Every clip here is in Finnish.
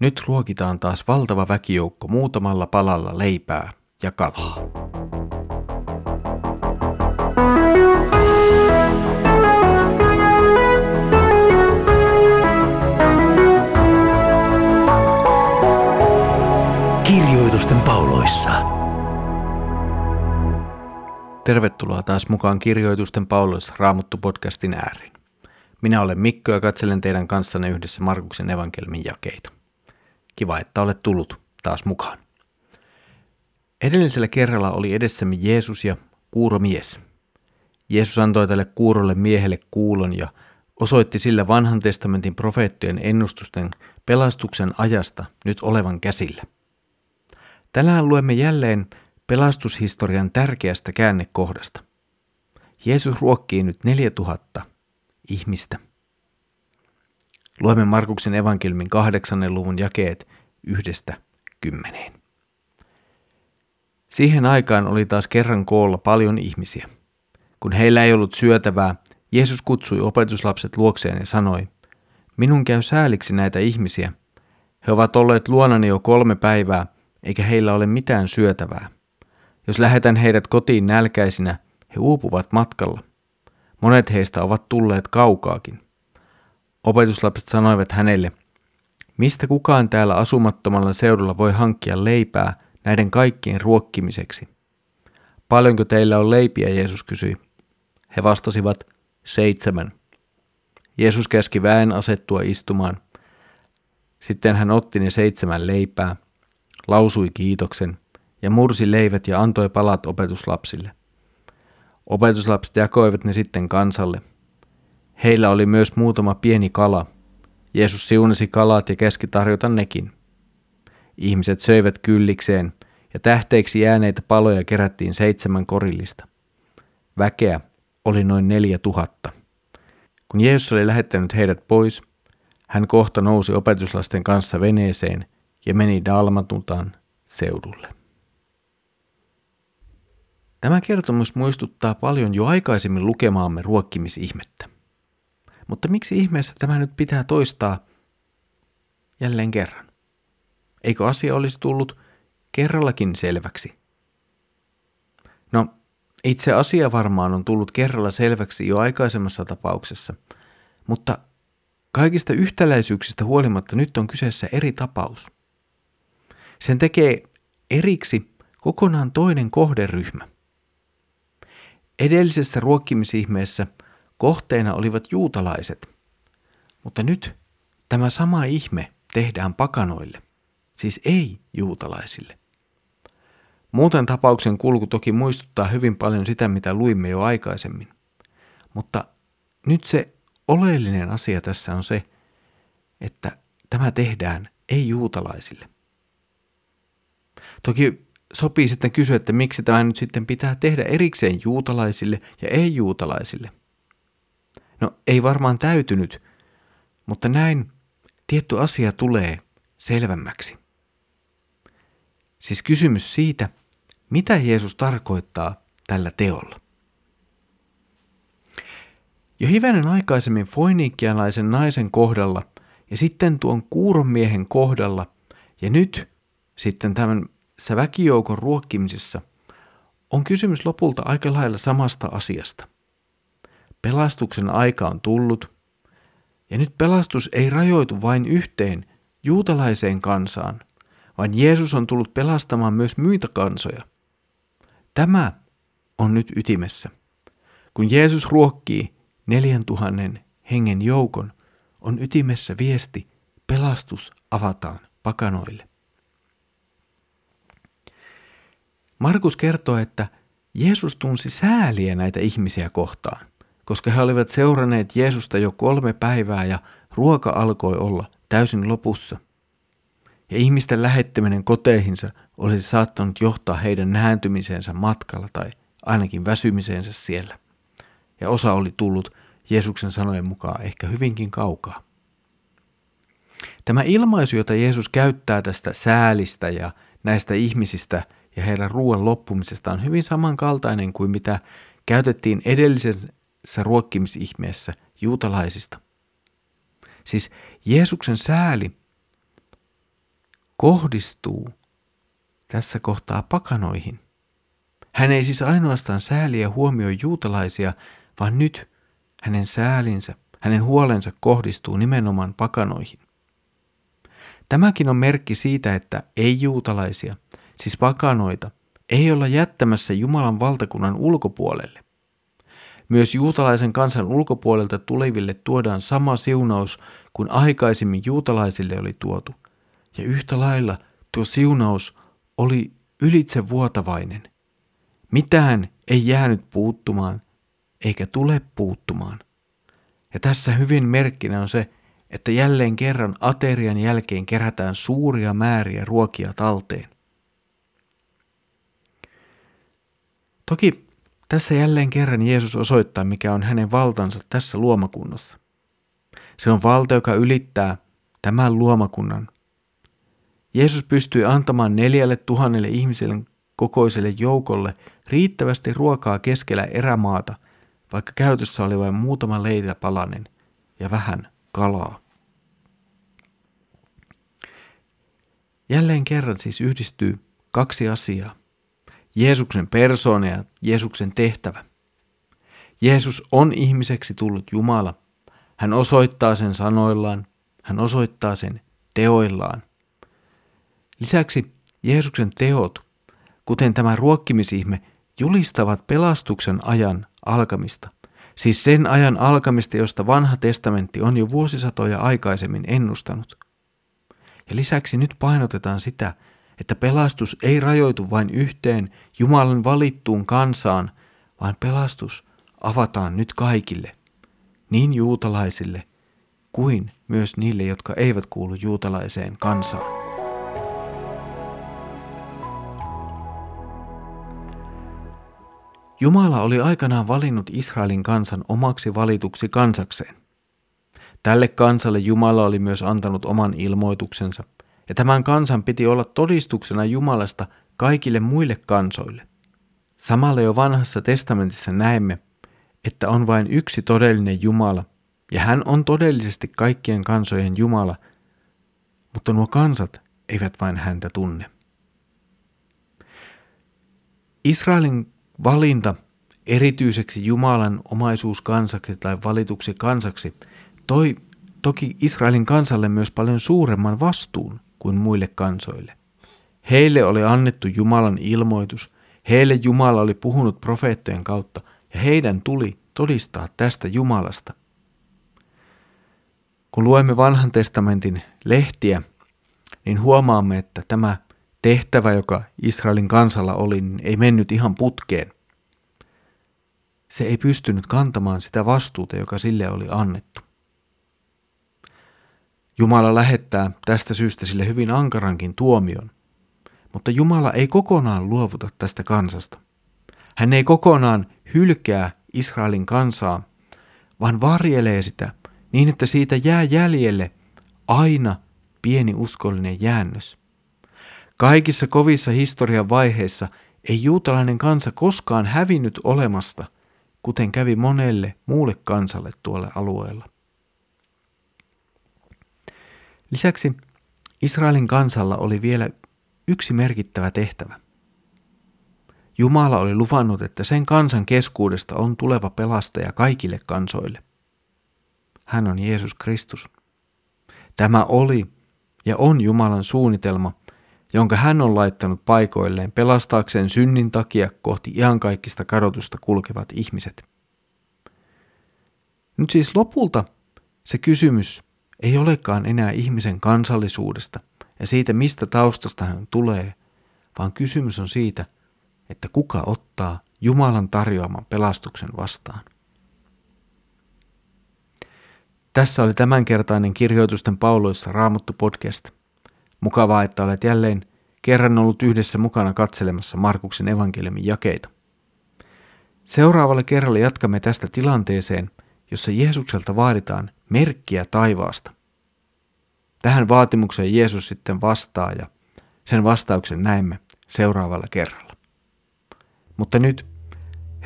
Nyt ruokitaan taas valtava väkijoukko muutamalla palalla leipää ja kalaa. Kirjoitusten pauloissa. Tervetuloa taas mukaan Kirjoitusten pauloissa Raamattu-podcastin ääriin. Minä olen Mikko ja katselen teidän kanssanne yhdessä Markuksen evankeliumin jakeita. Kiva, että olet tullut taas mukaan. Edellisellä kerralla oli edessämme Jeesus ja kuuromies. Jeesus antoi tälle kuurolle miehelle kuulon ja osoitti sillä vanhan testamentin profeettojen ennustusten pelastuksen ajasta nyt olevan käsillä. Tänään luemme jälleen pelastushistorian tärkeästä käännekohdasta. Jeesus ruokkii nyt 4000 ihmistä. Luemme Markuksen evankeliumin 8. luvun jakeet 1-10. Siihen aikaan oli taas kerran koolla paljon ihmisiä. Kun heillä ei ollut syötävää, Jeesus kutsui opetuslapset luokseen ja sanoi, minun käy sääliksi näitä ihmisiä. He ovat olleet luonani jo 3 päivää, eikä heillä ole mitään syötävää. Jos lähetän heidät kotiin nälkäisinä, he uupuvat matkalla. Monet heistä ovat tulleet kaukaakin. Opetuslapset sanoivat hänelle, mistä kukaan täällä asumattomalla seudulla voi hankkia leipää näiden kaikkien ruokkimiseksi? Paljonko teillä on leipiä, Jeesus kysyi. He vastasivat, 7. Jeesus käski väen asettua istumaan. Sitten hän otti ne 7 leipää, lausui kiitoksen ja mursi leivät ja antoi palat opetuslapsille. Opetuslapset jakoivat ne sitten kansalle. Heillä oli myös muutama pieni kala. Jeesus siunasi kalat ja käski tarjota nekin. Ihmiset söivät kyllikseen, ja tähteiksi jääneitä paloja kerättiin 7 korillista. Väkeä oli noin 4000. Kun Jeesus oli lähettänyt heidät pois, hän kohta nousi opetuslasten kanssa veneeseen ja meni Dalmatutan seudulle. Tämä kertomus muistuttaa paljon jo aikaisemmin lukemaamme ruokkimisihmettä. Mutta miksi ihmeessä tämä nyt pitää toistaa jälleen kerran? Eikö asia olisi tullut kerrallakin selväksi? No, itse asia varmaan on tullut kerralla selväksi jo aikaisemmassa tapauksessa, mutta kaikista yhtäläisyyksistä huolimatta nyt on kyseessä eri tapaus. Sen tekee eriksi kokonaan toinen kohderyhmä. Edellisessä ruokkimisihmeessä kohteena olivat juutalaiset, mutta nyt tämä sama ihme tehdään pakanoille, siis ei-juutalaisille. Muuten tapauksen kulku toki muistuttaa hyvin paljon sitä, mitä luimme jo aikaisemmin, mutta nyt se oleellinen asia tässä on se, että tämä tehdään ei-juutalaisille. Toki sopii sitten kysyä, että miksi tämä nyt sitten pitää tehdä erikseen juutalaisille ja ei-juutalaisille. No, ei varmaan täytynyt, mutta näin tietty asia tulee selvemmäksi. Siis kysymys siitä, mitä Jeesus tarkoittaa tällä teolla. Jo hivenen aikaisemmin foinikialaisen naisen kohdalla ja sitten tuon kuuromiehen kohdalla ja nyt sitten tämän väkijoukon ruokkimisessa on kysymys lopulta aika lailla samasta asiasta. Pelastuksen aika on tullut, ja nyt pelastus ei rajoitu vain yhteen juutalaiseen kansaan, vaan Jeesus on tullut pelastamaan myös muita kansoja. Tämä on nyt ytimessä. Kun Jeesus ruokkii 4000 hengen joukon, on ytimessä viesti, pelastus avataan pakanoille. Markus kertoo, että Jeesus tunsi sääliä näitä ihmisiä kohtaan, koska he olivat seuranneet Jeesusta jo 3 päivää ja ruoka alkoi olla täysin lopussa. Ja ihmisten lähettäminen koteihinsa olisi saattanut johtaa heidän nääntymiseensä matkalla tai ainakin väsymiseensä siellä. Ja osa oli tullut Jeesuksen sanojen mukaan ehkä hyvinkin kaukaa. Tämä ilmaisu, jota Jeesus käyttää tästä säälistä ja näistä ihmisistä ja heidän ruoan loppumisesta on hyvin samankaltainen kuin mitä käytettiin edellisessä ruokkimisihmeessä juutalaisista. Siis Jeesuksen sääli kohdistuu tässä kohtaa pakanoihin. Hän ei siis ainoastaan sääli ja huomioi juutalaisia, vaan nyt hänen säälinsä, hänen huolensa kohdistuu nimenomaan pakanoihin. Tämäkin on merkki siitä, että ei-juutalaisia, siis pakanoita, ei olla jättämässä Jumalan valtakunnan ulkopuolelle. Myös juutalaisen kansan ulkopuolelta tuleville tuodaan sama siunaus kuin aikaisemmin juutalaisille oli tuotu. Ja yhtä lailla tuo siunaus oli ylitsevuotavainen. Mitään ei jäänyt puuttumaan eikä tule puuttumaan. Ja tässä hyvin merkkinä on se, että jälleen kerran aterian jälkeen kerätään suuria määriä ruokia talteen. Toki tässä jälleen kerran Jeesus osoittaa, mikä on hänen valtansa tässä luomakunnassa. Se on valta, joka ylittää tämän luomakunnan. Jeesus pystyi antamaan 4,000 ihmiselle kokoiselle joukolle riittävästi ruokaa keskellä erämaata, vaikka käytössä oli vain muutama leipäpalanen ja vähän kalaa. Jälleen kerran siis yhdistyy kaksi asiaa. Jeesuksen persoona ja Jeesuksen tehtävä. Jeesus on ihmiseksi tullut Jumala. Hän osoittaa sen sanoillaan, hän osoittaa sen teoillaan. Lisäksi Jeesuksen teot, kuten tämä ruokkimisihme, julistavat pelastuksen ajan alkamista. Siis sen ajan alkamista, josta vanha testamentti on jo vuosisatoja aikaisemmin ennustanut. Ja lisäksi nyt painotetaan sitä, että pelastus ei rajoitu vain yhteen Jumalan valittuun kansaan, vaan pelastus avataan nyt kaikille, niin juutalaisille kuin myös niille, jotka eivät kuulu juutalaiseen kansaan. Jumala oli aikanaan valinnut Israelin kansan omaksi valituksi kansakseen. Tälle kansalle Jumala oli myös antanut oman ilmoituksensa, ja tämän kansan piti olla todistuksena Jumalasta kaikille muille kansoille. Samalla jo vanhassa testamentissa näemme, että on vain yksi todellinen Jumala, ja hän on todellisesti kaikkien kansojen Jumala, mutta nuo kansat eivät vain häntä tunne. Israelin valinta erityiseksi Jumalan omaisuuskansaksi tai valituksi kansaksi toi toki Israelin kansalle myös paljon suuremman vastuun kuin muille kansoille. Heille oli annettu Jumalan ilmoitus, heille Jumala oli puhunut profeettojen kautta ja heidän tuli todistaa tästä Jumalasta. Kun luemme vanhan testamentin lehtiä, niin huomaamme, että tämä tehtävä, joka Israelin kansalla oli, ei mennyt ihan putkeen. Se ei pystynyt kantamaan sitä vastuuta, joka sille oli annettu. Jumala lähettää tästä syystä sille hyvin ankarankin tuomion, mutta Jumala ei kokonaan luovuta tästä kansasta. Hän ei kokonaan hylkää Israelin kansaa, vaan varjelee sitä niin, että siitä jää jäljelle aina pieni uskollinen jäännös. Kaikissa kovissa historian vaiheissa ei juutalainen kansa koskaan hävinnyt olemasta, kuten kävi monelle muulle kansalle tuolla alueella. Lisäksi Israelin kansalla oli vielä yksi merkittävä tehtävä. Jumala oli luvannut, että sen kansan keskuudesta on tuleva pelastaja kaikille kansoille. Hän on Jeesus Kristus. Tämä oli ja on Jumalan suunnitelma, jonka hän on laittanut paikoilleen pelastaakseen synnin takia kohti iankaikkista kadotusta kulkevat ihmiset. Nyt siis lopulta se kysymys ei olekaan enää ihmisen kansallisuudesta ja siitä, mistä taustasta hän tulee, vaan kysymys on siitä, että kuka ottaa Jumalan tarjoaman pelastuksen vastaan. Tässä oli tämänkertainen Kirjoitusten pauloissa Raamattu podcast. Mukavaa, että olet jälleen kerran ollut yhdessä mukana katselemassa Markuksen evankeliumin jakeita. Seuraavalla kerralla jatkamme tästä tilanteeseen, jossa Jeesukselta vaaditaan merkkiä taivaasta. Tähän vaatimukseen Jeesus sitten vastaa ja sen vastauksen näemme seuraavalla kerralla. Mutta nyt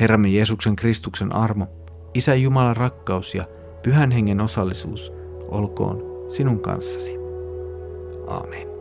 Herramme Jeesuksen Kristuksen armo, Isä Jumalan rakkaus ja Pyhän Hengen osallisuus olkoon sinun kanssasi. Aamen.